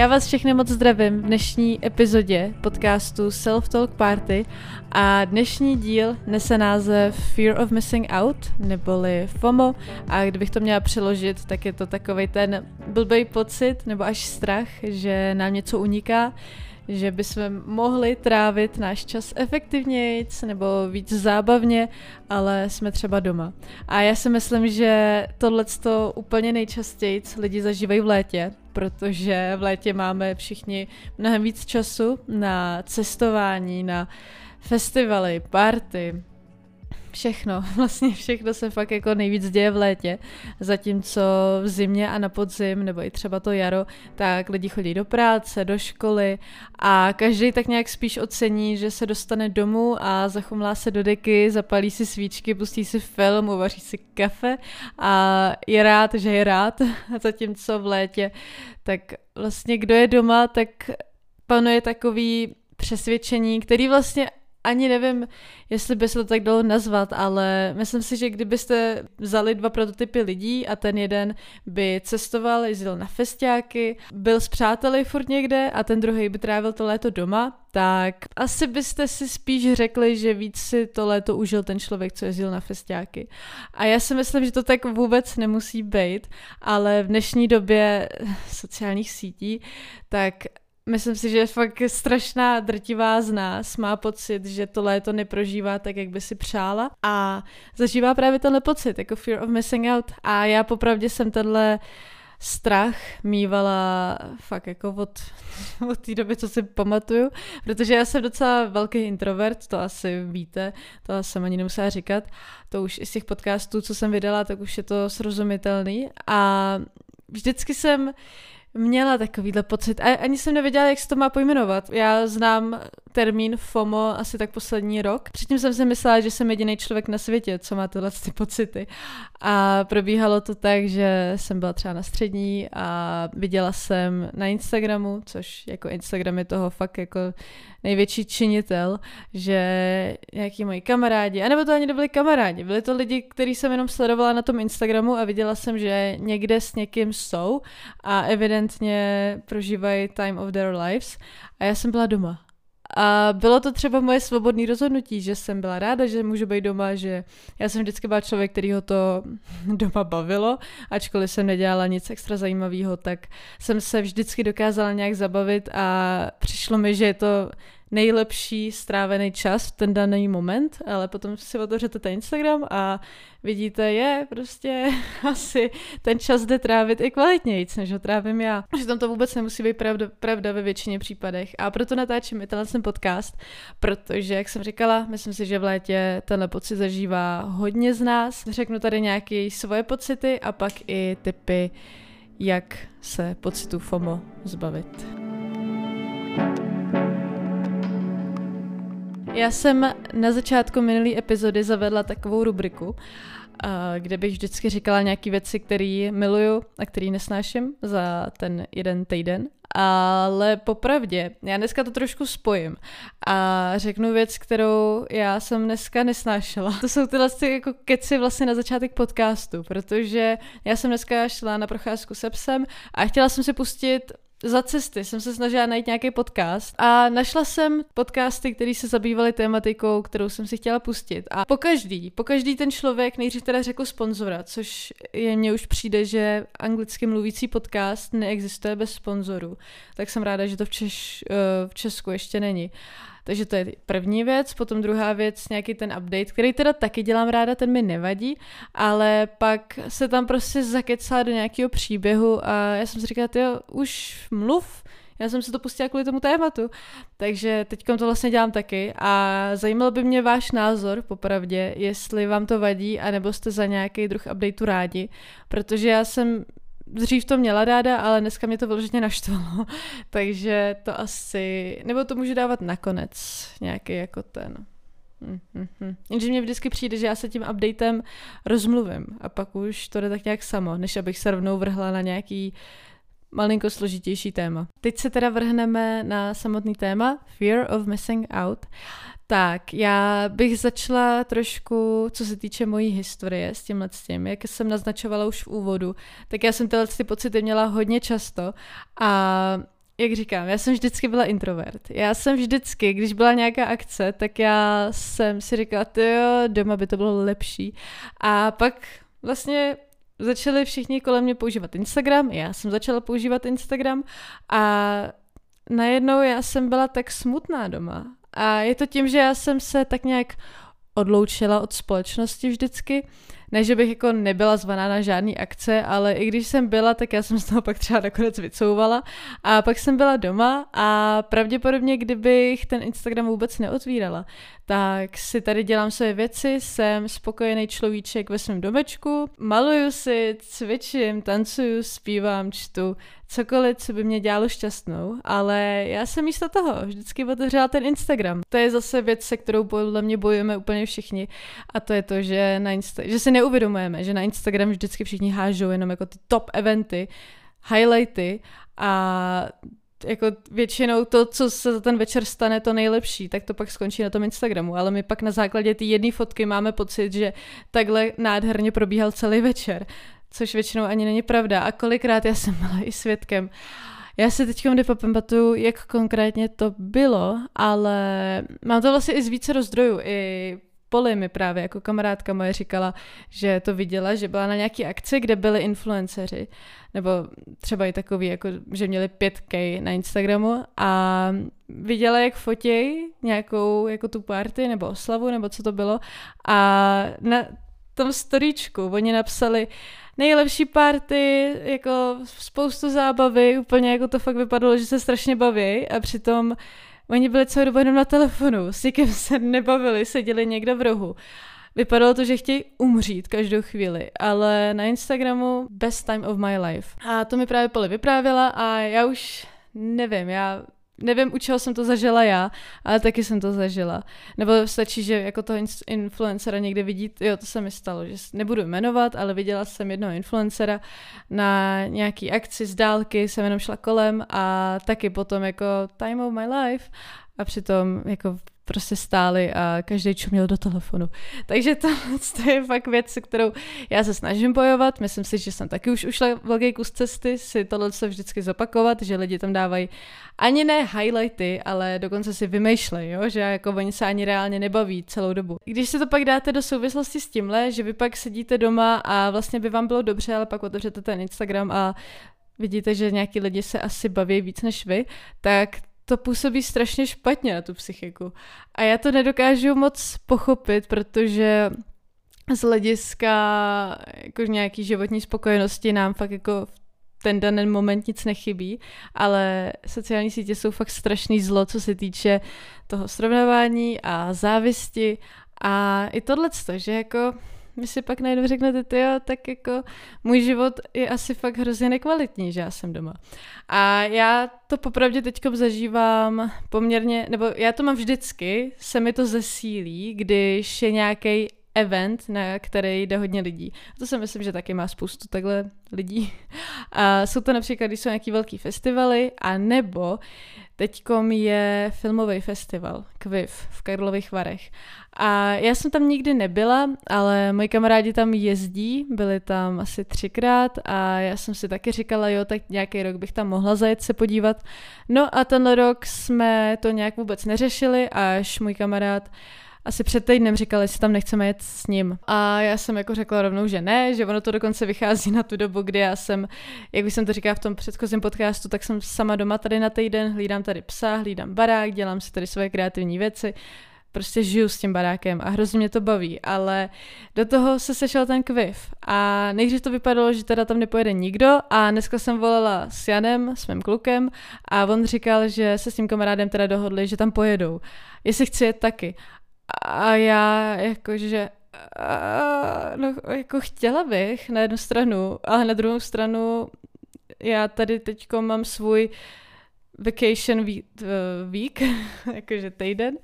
Já vás všechny moc zdravím v dnešní epizodě podcastu Self Talk Party a dnešní díl nese název Fear of Missing Out, neboli FOMO, a kdybych to měla přeložit, tak je to takovej ten blbej pocit nebo až strach, že nám něco uniká, že bychom mohli trávit náš čas efektivněji nebo víc zábavně, ale jsme třeba doma. A já si myslím, že tohleto úplně nejčastěji lidi zažívají v létě, protože v létě máme všichni mnohem víc času na cestování, na festivaly, party, všechno. Vlastně všechno se fakt jako nejvíc děje v létě, zatímco v zimě a na podzim, nebo i třeba to jaro, tak lidi chodí do práce, do školy a každý tak nějak spíš ocení, že se dostane domů a zachumlá se do deky, zapalí si svíčky, pustí si film, uvaří si kafe a je rád, že je rád. Zatímco v létě, tak vlastně kdo je doma, tak panuje takový přesvědčení, který vlastně ani nevím, jestli by se to tak dalo nazvat, ale myslím si, že kdybyste vzali dva prototypy lidí a ten jeden by cestoval, jezdil na festiáky, byl s přáteli furt někde a ten druhý by trávil to léto doma, tak asi byste si spíš řekli, že víc si to léto užil ten člověk, co jezdil na festiáky. A já si myslím, že to tak vůbec nemusí být, ale v dnešní době sociálních sítí, tak myslím si, že fakt strašná drtivá z nás má pocit, že to léto neprožívá tak, jak by si přála, a zažívá právě tenhle pocit, jako fear of missing out. A já popravdě jsem tenhle strach mívala fakt jako od té doby, co si pamatuju, protože já jsem docela velký introvert, to asi víte, to jsem ani nemusela říkat, to už i z těch podcastů, co jsem vydala, tak už je to srozumitelný, a vždycky jsem měla takovýhle pocit a ani jsem nevěděla, jak se to má pojmenovat. Já znám termín FOMO asi tak poslední rok. Předtím jsem si myslela, že jsem jediný člověk na světě, co má tyhle ty pocity. A probíhalo to tak, že jsem byla třeba na střední a viděla jsem na Instagramu, což jako Instagram je toho fakt jako největší činitel, že nějaký moji kamarádi, anebo to ani nebyli kamarádi, byli to lidi, který jsem jenom sledovala na tom Instagramu a viděla jsem, že někde s někým jsou a evidentně prožívají time of their lives a já jsem byla doma. A bylo to třeba moje svobodné rozhodnutí, že jsem byla ráda, že můžu být doma, že já jsem vždycky byla člověk, kterýho to doma bavilo, ačkoliv jsem nedělala nic extra zajímavého, tak jsem se vždycky dokázala nějak zabavit a přišlo mi, že je to nejlepší strávený čas v ten daný moment, ale potom si otevřete ten Instagram a vidíte, je prostě asi ten čas jde trávit i kvalitněji, než ho trávím já. Že tam to vůbec nemusí být pravda ve většině případech. A proto natáčím i tenhle podcast, protože, jak jsem říkala, myslím si, že v létě tenhle pocit zažívá hodně z nás. Řeknu tady nějaké svoje pocity a pak i tipy, jak se pocitu FOMO zbavit. Já jsem na začátku minulé epizody zavedla takovou rubriku, kde bych vždycky říkala nějaké věci, které miluju a které nesnáším za ten jeden týden. Ale popravdě, já dneska to trošku spojím a řeknu věc, kterou já jsem dneska nesnášela. To jsou tyhle jako keci vlastně na začátek podcastu, protože já jsem dneska šla na procházku se psem a chtěla jsem si pustit za cesty, jsem se snažila najít nějaký podcast a našla jsem podcasty, které se zabývaly tématikou, kterou jsem si chtěla pustit. A po každý ten člověk nejdřív teda řekl sponzora, což je, mně už přijde, že anglicky mluvící podcast neexistuje bez sponzorů. Tak jsem ráda, že to v Česku ještě není. Takže to je první věc, potom druhá věc, nějaký ten update, který teda taky dělám ráda, ten mi nevadí, ale pak se tam prostě zakecala do nějakého příběhu a já jsem si říkala, jo, už mluv, já jsem se to pustila kvůli tomu tématu, takže teďkom to vlastně dělám taky a zajímal by mě váš názor, popravdě, jestli vám to vadí, anebo jste za nějaký druh updateu rádi, protože já jsem dřív to měla ráda, ale dneska mě to vyloženě naštvalo, takže to asi, nebo to můžu dávat nakonec, nějaký jako ten. Jenže mě vždycky přijde, že já se tím updatem rozmluvím a pak už to jde tak nějak samo, než abych se rovnou vrhla na nějaký malinko složitější téma. Teď se teda vrhneme na samotný téma, Fear of Missing Out. Tak, já bych začala trošku, co se týče mojí historie s tímhletím, jak jsem naznačovala už v úvodu, tak já jsem tyhle pocity měla hodně často a jak říkám, já jsem vždycky byla introvert. Já jsem vždycky, když byla nějaká akce, tak já jsem si říkala, tyjo, doma by to bylo lepší. A pak vlastně začali všichni kolem mě používat Instagram, já jsem začala používat Instagram a najednou já jsem byla tak smutná doma. A je to tím, že já jsem se tak nějak odloučila od společnosti vždycky. Ne, že bych jako nebyla zvaná na žádný akce, ale i když jsem byla, tak já jsem z toho pak třeba nakonec vycouvala. A pak jsem byla doma a pravděpodobně, kdybych ten Instagram vůbec neotvírala, tak si tady dělám své věci, jsem spokojený človíček ve svém domečku, maluju si, cvičím, tancuju, zpívám, čtu, cokoliv, co by mě dělalo šťastnou, ale já jsem místo toho vždycky otevřela ten Instagram. To je zase věc, se kterou podle mě bojujeme úplně všichni a to je to, že, že si neuvědomujeme, že na Instagram vždycky všichni hážou jenom jako ty top eventy, highlighty a jako většinou to, co se za ten večer stane, to nejlepší, tak to pak skončí na tom Instagramu, ale my pak na základě té jedné fotky máme pocit, že takhle nádherně probíhal celý večer, což většinou ani není pravda a kolikrát já jsem byla i svědkem. Já se teďka nepamatuju, jak konkrétně to bylo, ale mám to vlastně i z více rozdrojů, i Poli mi právě jako kamarádka moje říkala, že to viděla, že byla na nějaký akci, kde byli influenceři, nebo třeba i takový, jako, že měli 5K na Instagramu a viděla, jak fotějí nějakou jako tu party nebo oslavu, nebo co to bylo a na tom storyčku oni napsali nejlepší party, jako spoustu zábavy, úplně jako to fakt vypadalo, že se strašně baví a přitom oni byli celou dobu jenom na telefonu, s nikým se nebavili, seděli někde v rohu. Vypadalo to, že chtějí umřít každou chvíli, ale na Instagramu best time of my life. A to mi právě Poli vyprávěla a já už nevím, u čeho jsem to zažila já, ale taky jsem to zažila. Nebo stačí, že jako toho influencera někde vidíte, jo, to se mi stalo, že nebudu jmenovat, ale viděla jsem jednoho influencera na nějaký akci z dálky, jsem jenom šla kolem a taky potom jako time of my life a přitom jako prostě stáli a každý čuměl do telefonu. Takže to je fakt věc, se kterou já se snažím bojovat. Myslím si, že jsem taky už ušla velký kus cesty si tohle se vždycky zopakovat, že lidi tam dávají ani ne highlighty, ale dokonce si vymýšlejí, že jako oni se ani reálně nebaví celou dobu. Když se to pak dáte do souvislosti s tímhle, že vy pak sedíte doma a vlastně by vám bylo dobře, ale pak otevřete ten Instagram a vidíte, že nějaký lidi se asi baví víc než vy, tak to působí strašně špatně na tu psychiku. A já to nedokážu moc pochopit, protože z hlediska jako nějaký životní spokojenosti nám fakt jako ten daný moment nic nechybí, ale sociální sítě jsou fakt strašný zlo, co se týče toho srovnávání a závisti a i tohleto, že jako my si pak najednou řeknete, tyjo, tak jako můj život je asi fakt hrozně nekvalitní, že já jsem doma. A já to popravdě teďkom zažívám poměrně, nebo já to mám vždycky, se mi to zesílí, když je nějaký event, na který jde hodně lidí. To si myslím, že taky má spoustu takhle lidí. A jsou to například, když jsou nějaký velký festivaly, a nebo teďkom je filmový festival KVIFF v Karlových Varech. A já jsem tam nikdy nebyla, ale moji kamarádi tam jezdí, byli tam asi 3krát a já jsem si taky říkala, jo, tak nějaký rok bych tam mohla zajet se podívat. No a tenhle rok jsme to nějak vůbec neřešili, až můj kamarád asi před týdnem říkala, jestli tam nechceme jet s ním. A já jsem jako řekla rovnou, že ne, že ono to dokonce vychází na tu dobu, kdy já jsem, jak už jsem to říkala v tom předchozím podcastu, tak jsem sama doma tady na týden, hlídám tady psa, hlídám barák, dělám si tady svoje kreativní věci, prostě žiju s tím barákem a hrozně mě to baví, ale do toho se sešel ten KVIFF a nejdřív to vypadalo, že teda tam nepojede nikdo a dneska jsem volala s Janem, s mým klukem a on říkal, že se s tím kamarádem teda dohodli, že tam pojedou, jestli chci jet taky. A já jakože, no jako chtěla bych na jednu stranu, ale na druhou stranu já tady teďko mám svůj vacation week, jakože týden,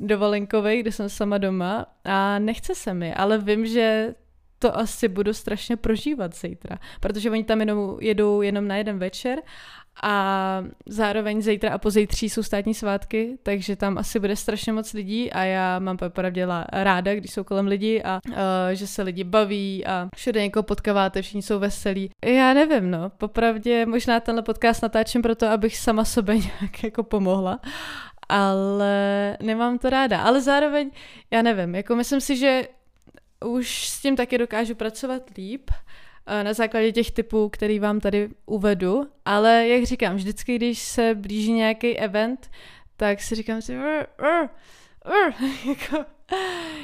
dovolenkovej, kde jsem sama doma a nechce se mi, ale vím, že to asi budu strašně prožívat zítra, protože oni tam jedou jenom na jeden večer A zároveň zítra a pozítří jsou státní svátky, takže tam asi bude strašně moc lidí a já mám popravdě ráda, když jsou kolem lidi a že se lidi baví a všude někoho potkáváte, všichni jsou veselí. Já nevím, no, popravdě možná tenhle podcast natáčím proto, abych sama sobě nějak jako pomohla, ale nemám to ráda. Ale zároveň, já nevím, jako myslím si, že už s tím taky dokážu pracovat líp, na základě těch typů, který vám tady uvedu, ale jak říkám, vždycky, když se blíží nějaký event, tak si říkám si jako,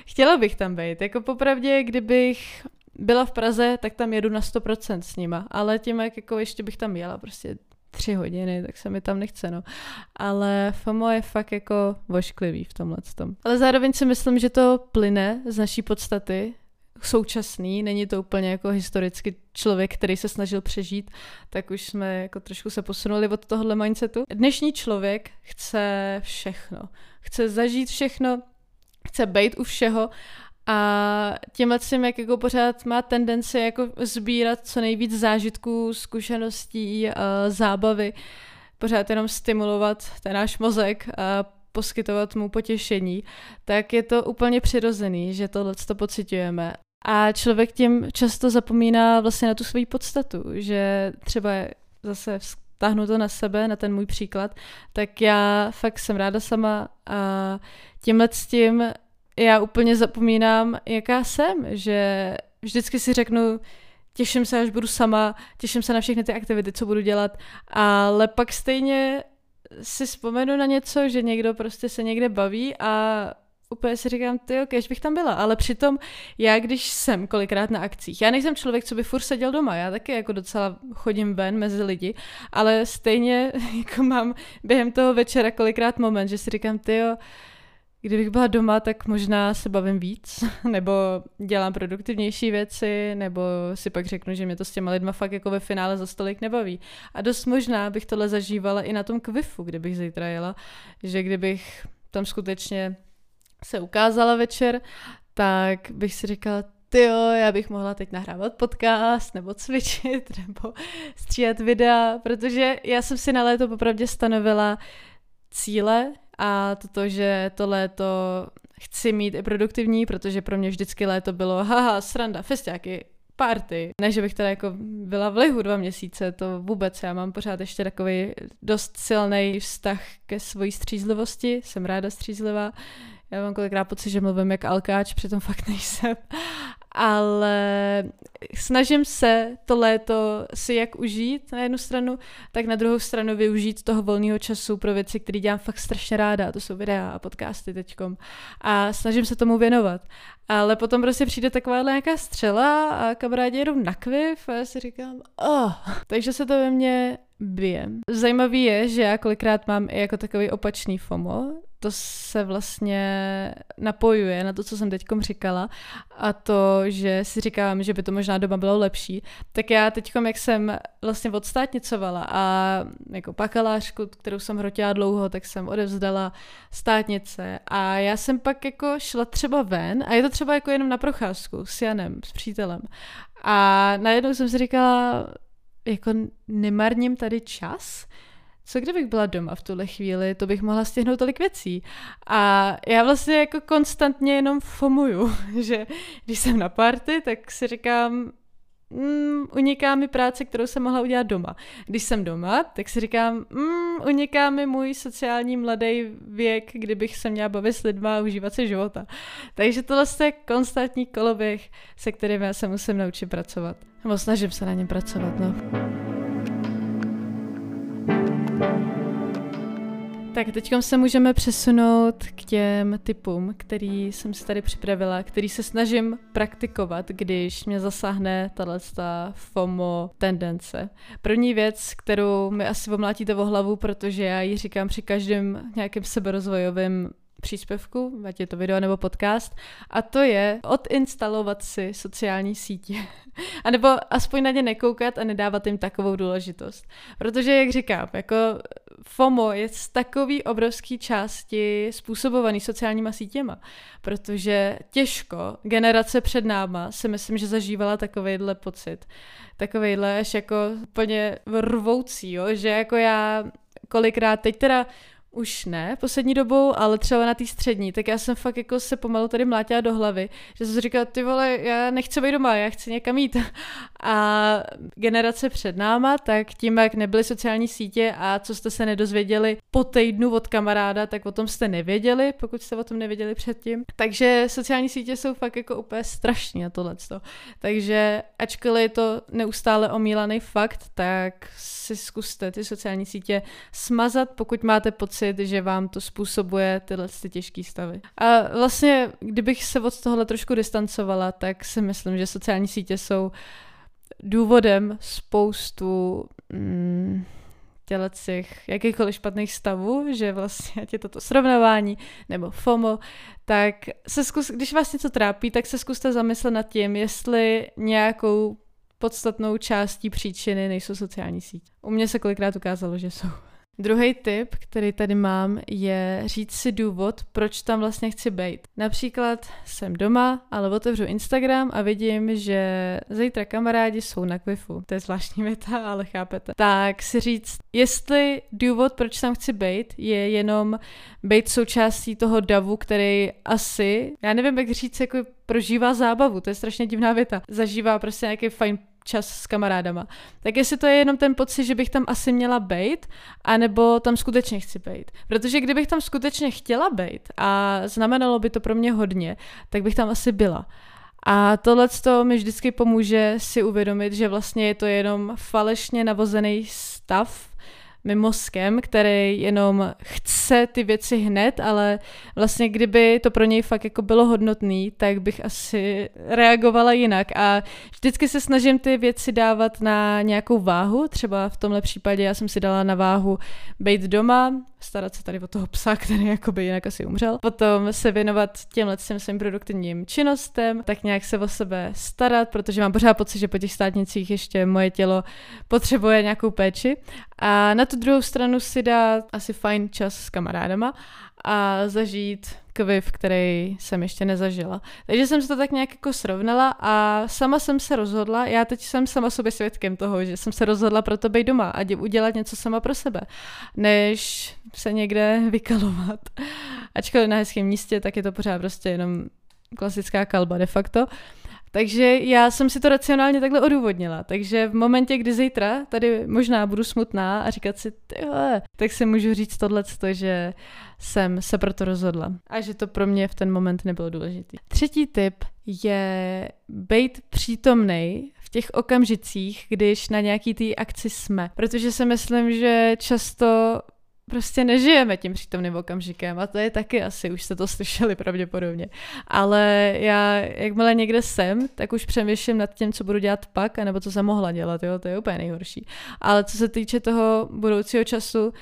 chtěla bych tam být, jako popravdě, kdybych byla v Praze, tak tam jedu na 100% s nima, ale tím, jak jako ještě bych tam jela prostě 3 hodiny, tak se mi tam nechce, no. Ale FOMO je fakt jako vošklivý v tomhletom. Ale zároveň si myslím, že to plyne z naší podstaty, současný, není to úplně jako historicky člověk, který se snažil přežít, tak už jsme jako trošku se posunuli od tohohle mindsetu. Dnešní člověk chce všechno. Chce zažít všechno, chce bejt u všeho a tímhle tím, jak jako pořád má tendenci jako sbírat co nejvíc zážitků, zkušeností, zábavy, pořád jenom stimulovat ten náš mozek a poskytovat mu potěšení, tak je to úplně přirozený, že tohleto pociťujeme. A člověk tím často zapomíná vlastně na tu svoji podstatu, že třeba zase vztáhnu to na sebe, na ten můj příklad, tak já fakt jsem ráda sama a tímhle s tím já úplně zapomínám, jaká jsem, že vždycky si řeknu, těším se, až budu sama, těším se na všechny ty aktivity, co budu dělat, ale pak stejně si vzpomenu na něco, že někdo prostě se někde baví a úplně si říkám, tyjo, kež bych tam byla, ale přitom já, když jsem kolikrát na akcích, já nejsem člověk, co by furt seděl doma, já taky jako docela chodím ven mezi lidi, ale stejně jako mám během toho večera kolikrát moment, že si říkám, tyjo, kdybych byla doma, tak možná se bavím víc, nebo dělám produktivnější věci, nebo si pak řeknu, že mě to s těma lidma fakt jako ve finále za stolik nebaví. A dost možná bych tohle zažívala i na tom KVIFFu, kde bych zítra jela, že kdybych tam skutečně se ukázala večer, tak bych si říkala, tyjo, já bych mohla teď nahrávat podcast, nebo cvičit, nebo stříhat videa, protože já jsem si na léto popravdě stanovila cíle, a toto, že to léto chci mít i produktivní, protože pro mě vždycky léto bylo haha, sranda, festiáky, party. Ne, že bych teda jako byla v lihu 2 měsíce, to vůbec, já mám pořád ještě takový dost silný vztah ke svojí střízlivosti, jsem ráda střízlivá, já mám kolikrát pocit, že mluvím jak alkáč, přitom fakt nejsem, ale snažím se to léto si jak užít na jednu stranu, tak na druhou stranu využít toho volného času pro věci, které dělám fakt strašně ráda, a to jsou videa a podcasty teďkom. A snažím se tomu věnovat. Ale potom prostě přijde takováhle nějaká střela a kamarádi jedou na KVIFF a já si říkám, oh. Takže se to ve mně bije. Zajímavý je, že já kolikrát mám i jako takový opačný FOMO, to se vlastně napojuje na to, co jsem teďkom říkala a to, že si říkám, že by to možná doma bylo lepší, tak já teďkom, jak jsem vlastně odstátnicovala a jako bakalářku, kterou jsem hrotila dlouho, tak jsem odevzdala státnice a já jsem pak jako šla třeba ven a je to třeba jako jenom na procházku s Janem, s přítelem a najednou jsem si říkala, jako nemarním tady čas, co kdybych byla doma v tuhle chvíli, to bych mohla stihnout tolik věcí. A já vlastně jako konstantně jenom fomuju, že když jsem na party, tak si říkám, uniká mi práce, kterou jsem mohla udělat doma. Když jsem doma, tak si říkám, uniká mi můj sociální mladý věk, kdybych se měla bavit s lidma a užívat si života. Takže tohle je konstantní koloběh, se kterým já se musím naučit pracovat. Nebo snažím se na něm pracovat, no. Tak teď se můžeme přesunout k těm typům, který jsem si tady připravila, který se snažím praktikovat, když mě zasáhne tato FOMO tendence. První věc, kterou mi asi omlátíte o hlavu, protože já ji říkám při každém nějakém seberozvojovém příspěvku, ať je to video nebo podcast, a to je odinstalovat si sociální sítě. A nebo aspoň na ně nekoukat a nedávat jim takovou důležitost. Protože, jak říkám, jako FOMO je z takový obrovský části způsobovaný sociálníma sítěma, protože těžko generace před náma si myslím, že zažívala takovejhle pocit. Takovejhle až jako úplně rvoucí, jo? Že jako já kolikrát teď teda už ne, poslední dobou, ale třeba na té střední, tak já jsem fakt jako se pomalu tady mlátila do hlavy, že jsem říkala, ty vole, já nechci být doma, já chci někam jít. A generace před náma, tak tím, jak nebyly sociální sítě a co jste se nedozvěděli po týdnu od kamaráda, tak o tom jste nevěděli, pokud jste o tom nevěděli předtím. Takže sociální sítě jsou fakt jako úplně strašný na tohleto. Takže ačkoliv je to neustále omílaný fakt, tak si zkuste ty sociální sítě smazat, pokud máte pocit, že vám to způsobuje tyhle těžké stavy. A vlastně, kdybych se od tohohle trošku distancovala, tak si myslím, že sociální sítě jsou důvodem spoustu těch jakýchkoliv špatných stavů, že vlastně ať je toto srovnávání nebo FOMO, tak se když vás něco trápí, tak se zkuste zamyslet nad tím, jestli nějakou podstatnou částí příčiny nejsou sociální sítě. U mě se kolikrát ukázalo, že jsou. Druhý tip, který tady mám, je říct si důvod, proč tam vlastně chci bejt. Například jsem doma, ale otevřu Instagram a vidím, že zítra kamarádi jsou na KVIFFu. To je zvláštní věta, ale chápete. Tak si říct, jestli důvod, proč tam chci bejt, je jenom bejt součástí toho davu, který asi, já nevím, jak říct, jako prožívá zábavu, to je strašně divná věta. Zažívá prostě nějaký fajn čas s kamarádama. Tak jestli to je jenom ten pocit, že bych tam asi měla bejt, anebo tam skutečně chci bejt. Protože kdybych tam skutečně chtěla bejt a znamenalo by to pro mě hodně, tak bych tam asi byla. A tohleto mi vždycky pomůže si uvědomit, že vlastně je to jenom falešně navozený stav mým mozkem, který jenom chce ty věci hned, ale vlastně kdyby to pro něj fakt jako bylo hodnotný, tak bych asi reagovala jinak a vždycky se snažím ty věci dávat na nějakou váhu, třeba v tomhle případě já jsem si dala na váhu bejt doma, starat se tady o toho psa, který jakoby jinak asi umřel, potom se věnovat těmhle svým produktivním činnostem, tak nějak se o sebe starat, protože mám pořád pocit, že po těch státnicích ještě moje tělo potřebuje nějakou péči a na tu druhou stranu si dát asi fajn čas s kamarádama a zažít KVIFF, který jsem ještě nezažila. Takže jsem se to tak nějak jako srovnala a sama jsem se rozhodla, já teď jsem sama sobě svědkem toho, že jsem se rozhodla pro to být doma a udělat něco sama pro sebe, než se někde vykalovat. Ačkoliv na hezkém místě, tak je to pořád prostě jenom klasická kalba de facto. Takže já jsem si to racionálně takhle odůvodnila, takže v momentě, kdy zítra tady možná budu smutná a říkat si tyhle, tak si můžu říct tohleto, že jsem se proto rozhodla a že to pro mě v ten moment nebylo důležitý. Třetí tip je být přítomnej v těch okamžicích, když na nějaký té akci jsme, protože si myslím, že často prostě nežijeme tím přítomným okamžikem a to je taky asi, už jste to slyšeli pravděpodobně, ale já jakmile někde jsem, tak už přemýšlím nad tím, co budu dělat pak, anebo co jsem mohla dělat, jo, to je úplně nejhorší. Ale co se týče toho budoucího času,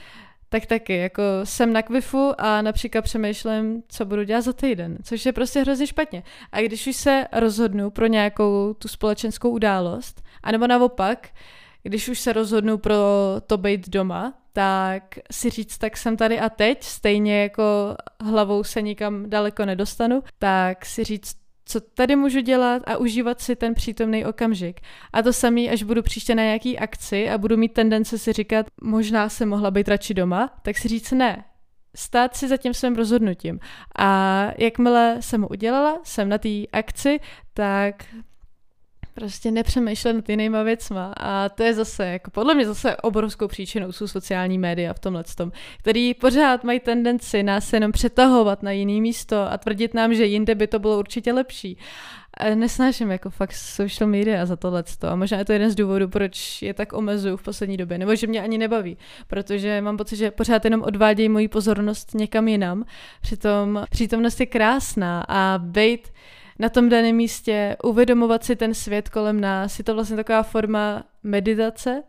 tak taky, jako jsem na KVIFFu a například přemýšlím, co budu dělat za týden, což je prostě hrozně špatně. A když už se rozhodnu pro nějakou tu společenskou událost, anebo naopak, když už se rozhodnu pro to být doma, tak si říct, tak jsem tady a teď, stejně jako hlavou se nikam daleko nedostanu, tak si říct, co tady můžu dělat a užívat si ten přítomný okamžik. A to samé, až budu příště na nějaký akci a budu mít tendence si říkat, možná jsem mohla být radši doma, tak si říct ne. Stát si za tím svým rozhodnutím. A jakmile jsem ho udělala, jsem na té akci, tak prostě nepřemýšlet nad jinýma věcma a to je zase, jako podle mě zase obrovskou příčinou jsou sociální média v tomhletom, který pořád mají tendenci nás jenom přetahovat na jiný místo a tvrdit nám, že jinde by to bylo určitě lepší. Nesnáším jako fakt social media za tohleto a možná je to jeden z důvodů, proč je tak omezuju v poslední době, nebo že mě ani nebaví, protože mám pocit, že pořád jenom odvádějí moji pozornost někam jinam, přitom přítomnost je krásná a být na tom daném místě, uvědomovat si ten svět kolem nás, je to vlastně taková forma meditace,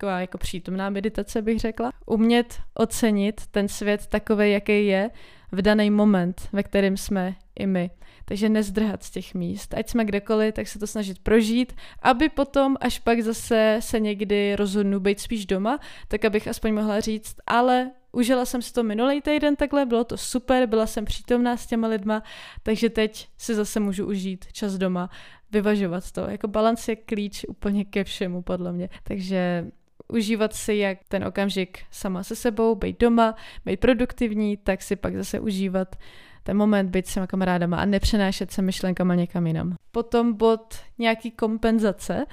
taková jako přítomná meditace, bych řekla. Umět ocenit ten svět takovej, jaký je v daný moment, ve kterém jsme i my. Takže nezdrhat z těch míst. Ať jsme kdekoliv, tak se to snažit prožít, aby potom, až pak zase se někdy rozhodnu být spíš doma, tak abych aspoň mohla říct, ale užila jsem si to minulý týden takhle, bylo to super, byla jsem přítomná s těma lidma, takže teď si zase můžu užít čas doma, vyvažovat to. Jako balans je klíč úplně ke všemu, podle mě. Takže užívat si jak ten okamžik sama se sebou, být doma, být produktivní, tak si pak zase užívat ten moment, být s těma kamarádama a nepřenášet se myšlenkama někam jinam. Potom bod nějaký kompenzace,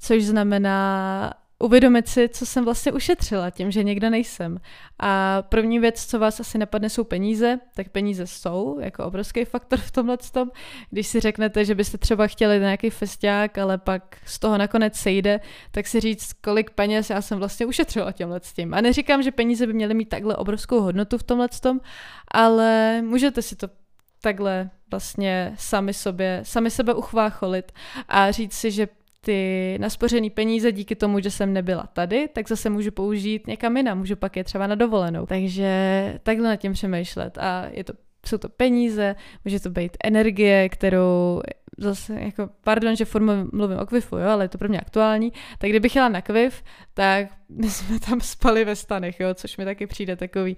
což znamená uvědomit si, co jsem vlastně ušetřila tím, že někde nejsem. A první věc, co vás asi napadne, jsou peníze. Tak peníze jsou jako obrovský faktor v tomhletom. Když si řeknete, že byste třeba chtěli nějaký festiák, ale pak z toho nakonec sejde, tak si říct, kolik peněz já jsem vlastně ušetřila tímhletím. A neříkám, že peníze by měly mít takhle obrovskou hodnotu v tomhletom, ale můžete si to takhle vlastně sami sebe uchvácholit a říct si, že ty naspořený peníze díky tomu, že jsem nebyla tady, tak zase můžu použít někam jinam, můžu pak je třeba na dovolenou. Takže takhle nad tím přemýšlet a jsou to peníze, může to být energie, kterou zase, jako, pardon, že furt mluvím o KVIFFu, jo, ale je to pro mě aktuální, tak kdybych jela na KVIFF, tak my jsme tam spali ve stanech, jo, což mi taky přijde takový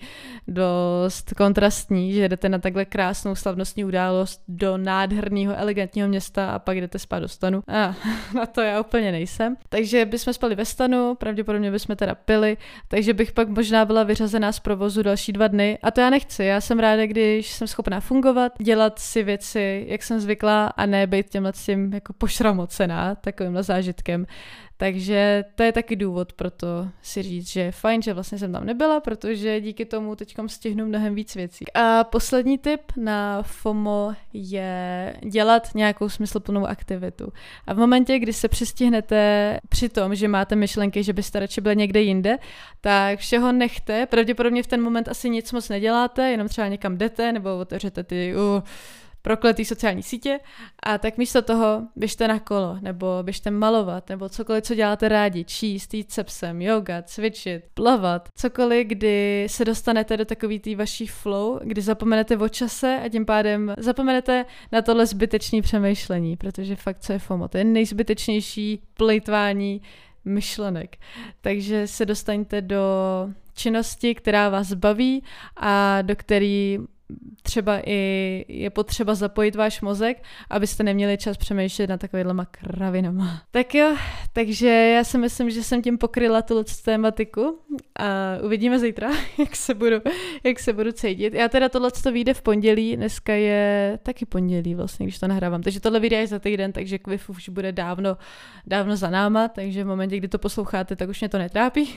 dost kontrastní, že jdete na takhle krásnou slavnostní událost do nádherného, elegantního města a pak jdete spát do stanu. A na to já úplně nejsem. Takže bychom spali ve stanu, pravděpodobně bychom teda pili, takže bych pak možná byla vyřazená z provozu další 2 dny a to já nechci. Já jsem ráda, když jsem schopná fungovat, dělat si věci, jak jsem zvyklá a ne být těmhle tím jako pošramocená takovýmhle zážitkem. Takže to je taky důvod pro to si říct, že je fajn, že vlastně jsem tam nebyla, protože díky tomu teďkom stihnu mnohem víc věcí. A poslední tip na FOMO je dělat nějakou smysluplnou aktivitu. A v momentě, kdy se přistihnete při tom, že máte myšlenky, že byste radši byli někde jinde, tak všeho nechte. Pravděpodobně v ten moment asi nic moc neděláte, jenom třeba někam jdete nebo otevřete ty prokletý sociální sítě a tak místo toho běžte na kolo, nebo běžte malovat, nebo cokoliv, co děláte rádi, číst, jít se psem, yoga, cvičit, plavat, cokoliv, kdy se dostanete do takový té vaší flow, kdy zapomenete o čase a tím pádem zapomenete na tohle zbytečné přemýšlení, protože fakt co je FOMO, to je nejzbytečnější plejtvání myšlenek. Takže se dostaňte do činnosti, která vás baví a do který třeba i je potřeba zapojit váš mozek, abyste neměli čas přemýšlet na takovýhlema kravinama. Tak jo, takže já si myslím, že jsem tím pokryla tuhle tématiku a uvidíme zítra, jak se budu cítit. Já teda tohleto vyjde v pondělí, dneska je taky pondělí vlastně, když to nahrávám, takže tohle vyjde až za týden, takže KVIFF už bude dávno za náma, takže v momentě, kdy to posloucháte, tak už mě to netrápí,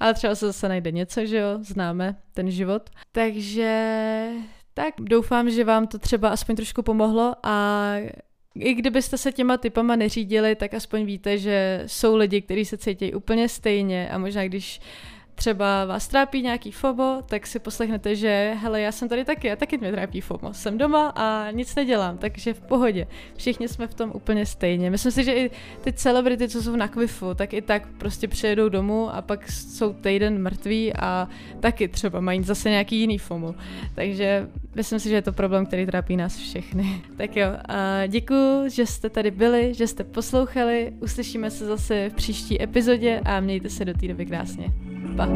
ale třeba se zase najde něco, že jo, známe ten život. Takže tak doufám, že vám to třeba aspoň trošku pomohlo a i kdybyste se těma tipama neřídili, tak aspoň víte, že jsou lidi, kteří se cítí úplně stejně a možná když třeba vás trápí nějaký FOMO, tak si poslechnete, že hele, já jsem tady taky a taky mě trápí FOMO. Jsem doma a nic nedělám, takže v pohodě. Všichni jsme v tom úplně stejně. Myslím si, že i ty celebrity, co jsou na KVIFFu, tak i tak prostě přijedou domů a pak jsou týden mrtví a taky třeba mají zase nějaký jiný FOMO. Takže myslím si, že je to problém, který trápí nás všechny. Tak jo, a děkuju, že jste tady byli, že jste poslouchali. Uslyšíme se zase v příští epizodě a mějte se do té doby krásně. Pa.